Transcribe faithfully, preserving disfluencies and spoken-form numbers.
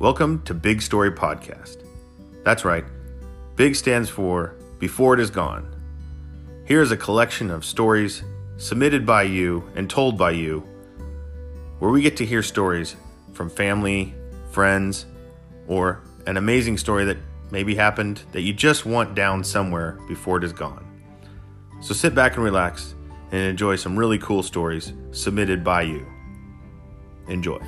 Welcome to Big Story Podcast. That's right, Big stands for Before It Is Gone. Here is a collection of stories submitted by you and told by you, where we get to hear stories from family, friends, or an amazing story that maybe happened that you just want down somewhere before it is gone. So sit back and relax and enjoy some really cool stories submitted by you. Enjoy.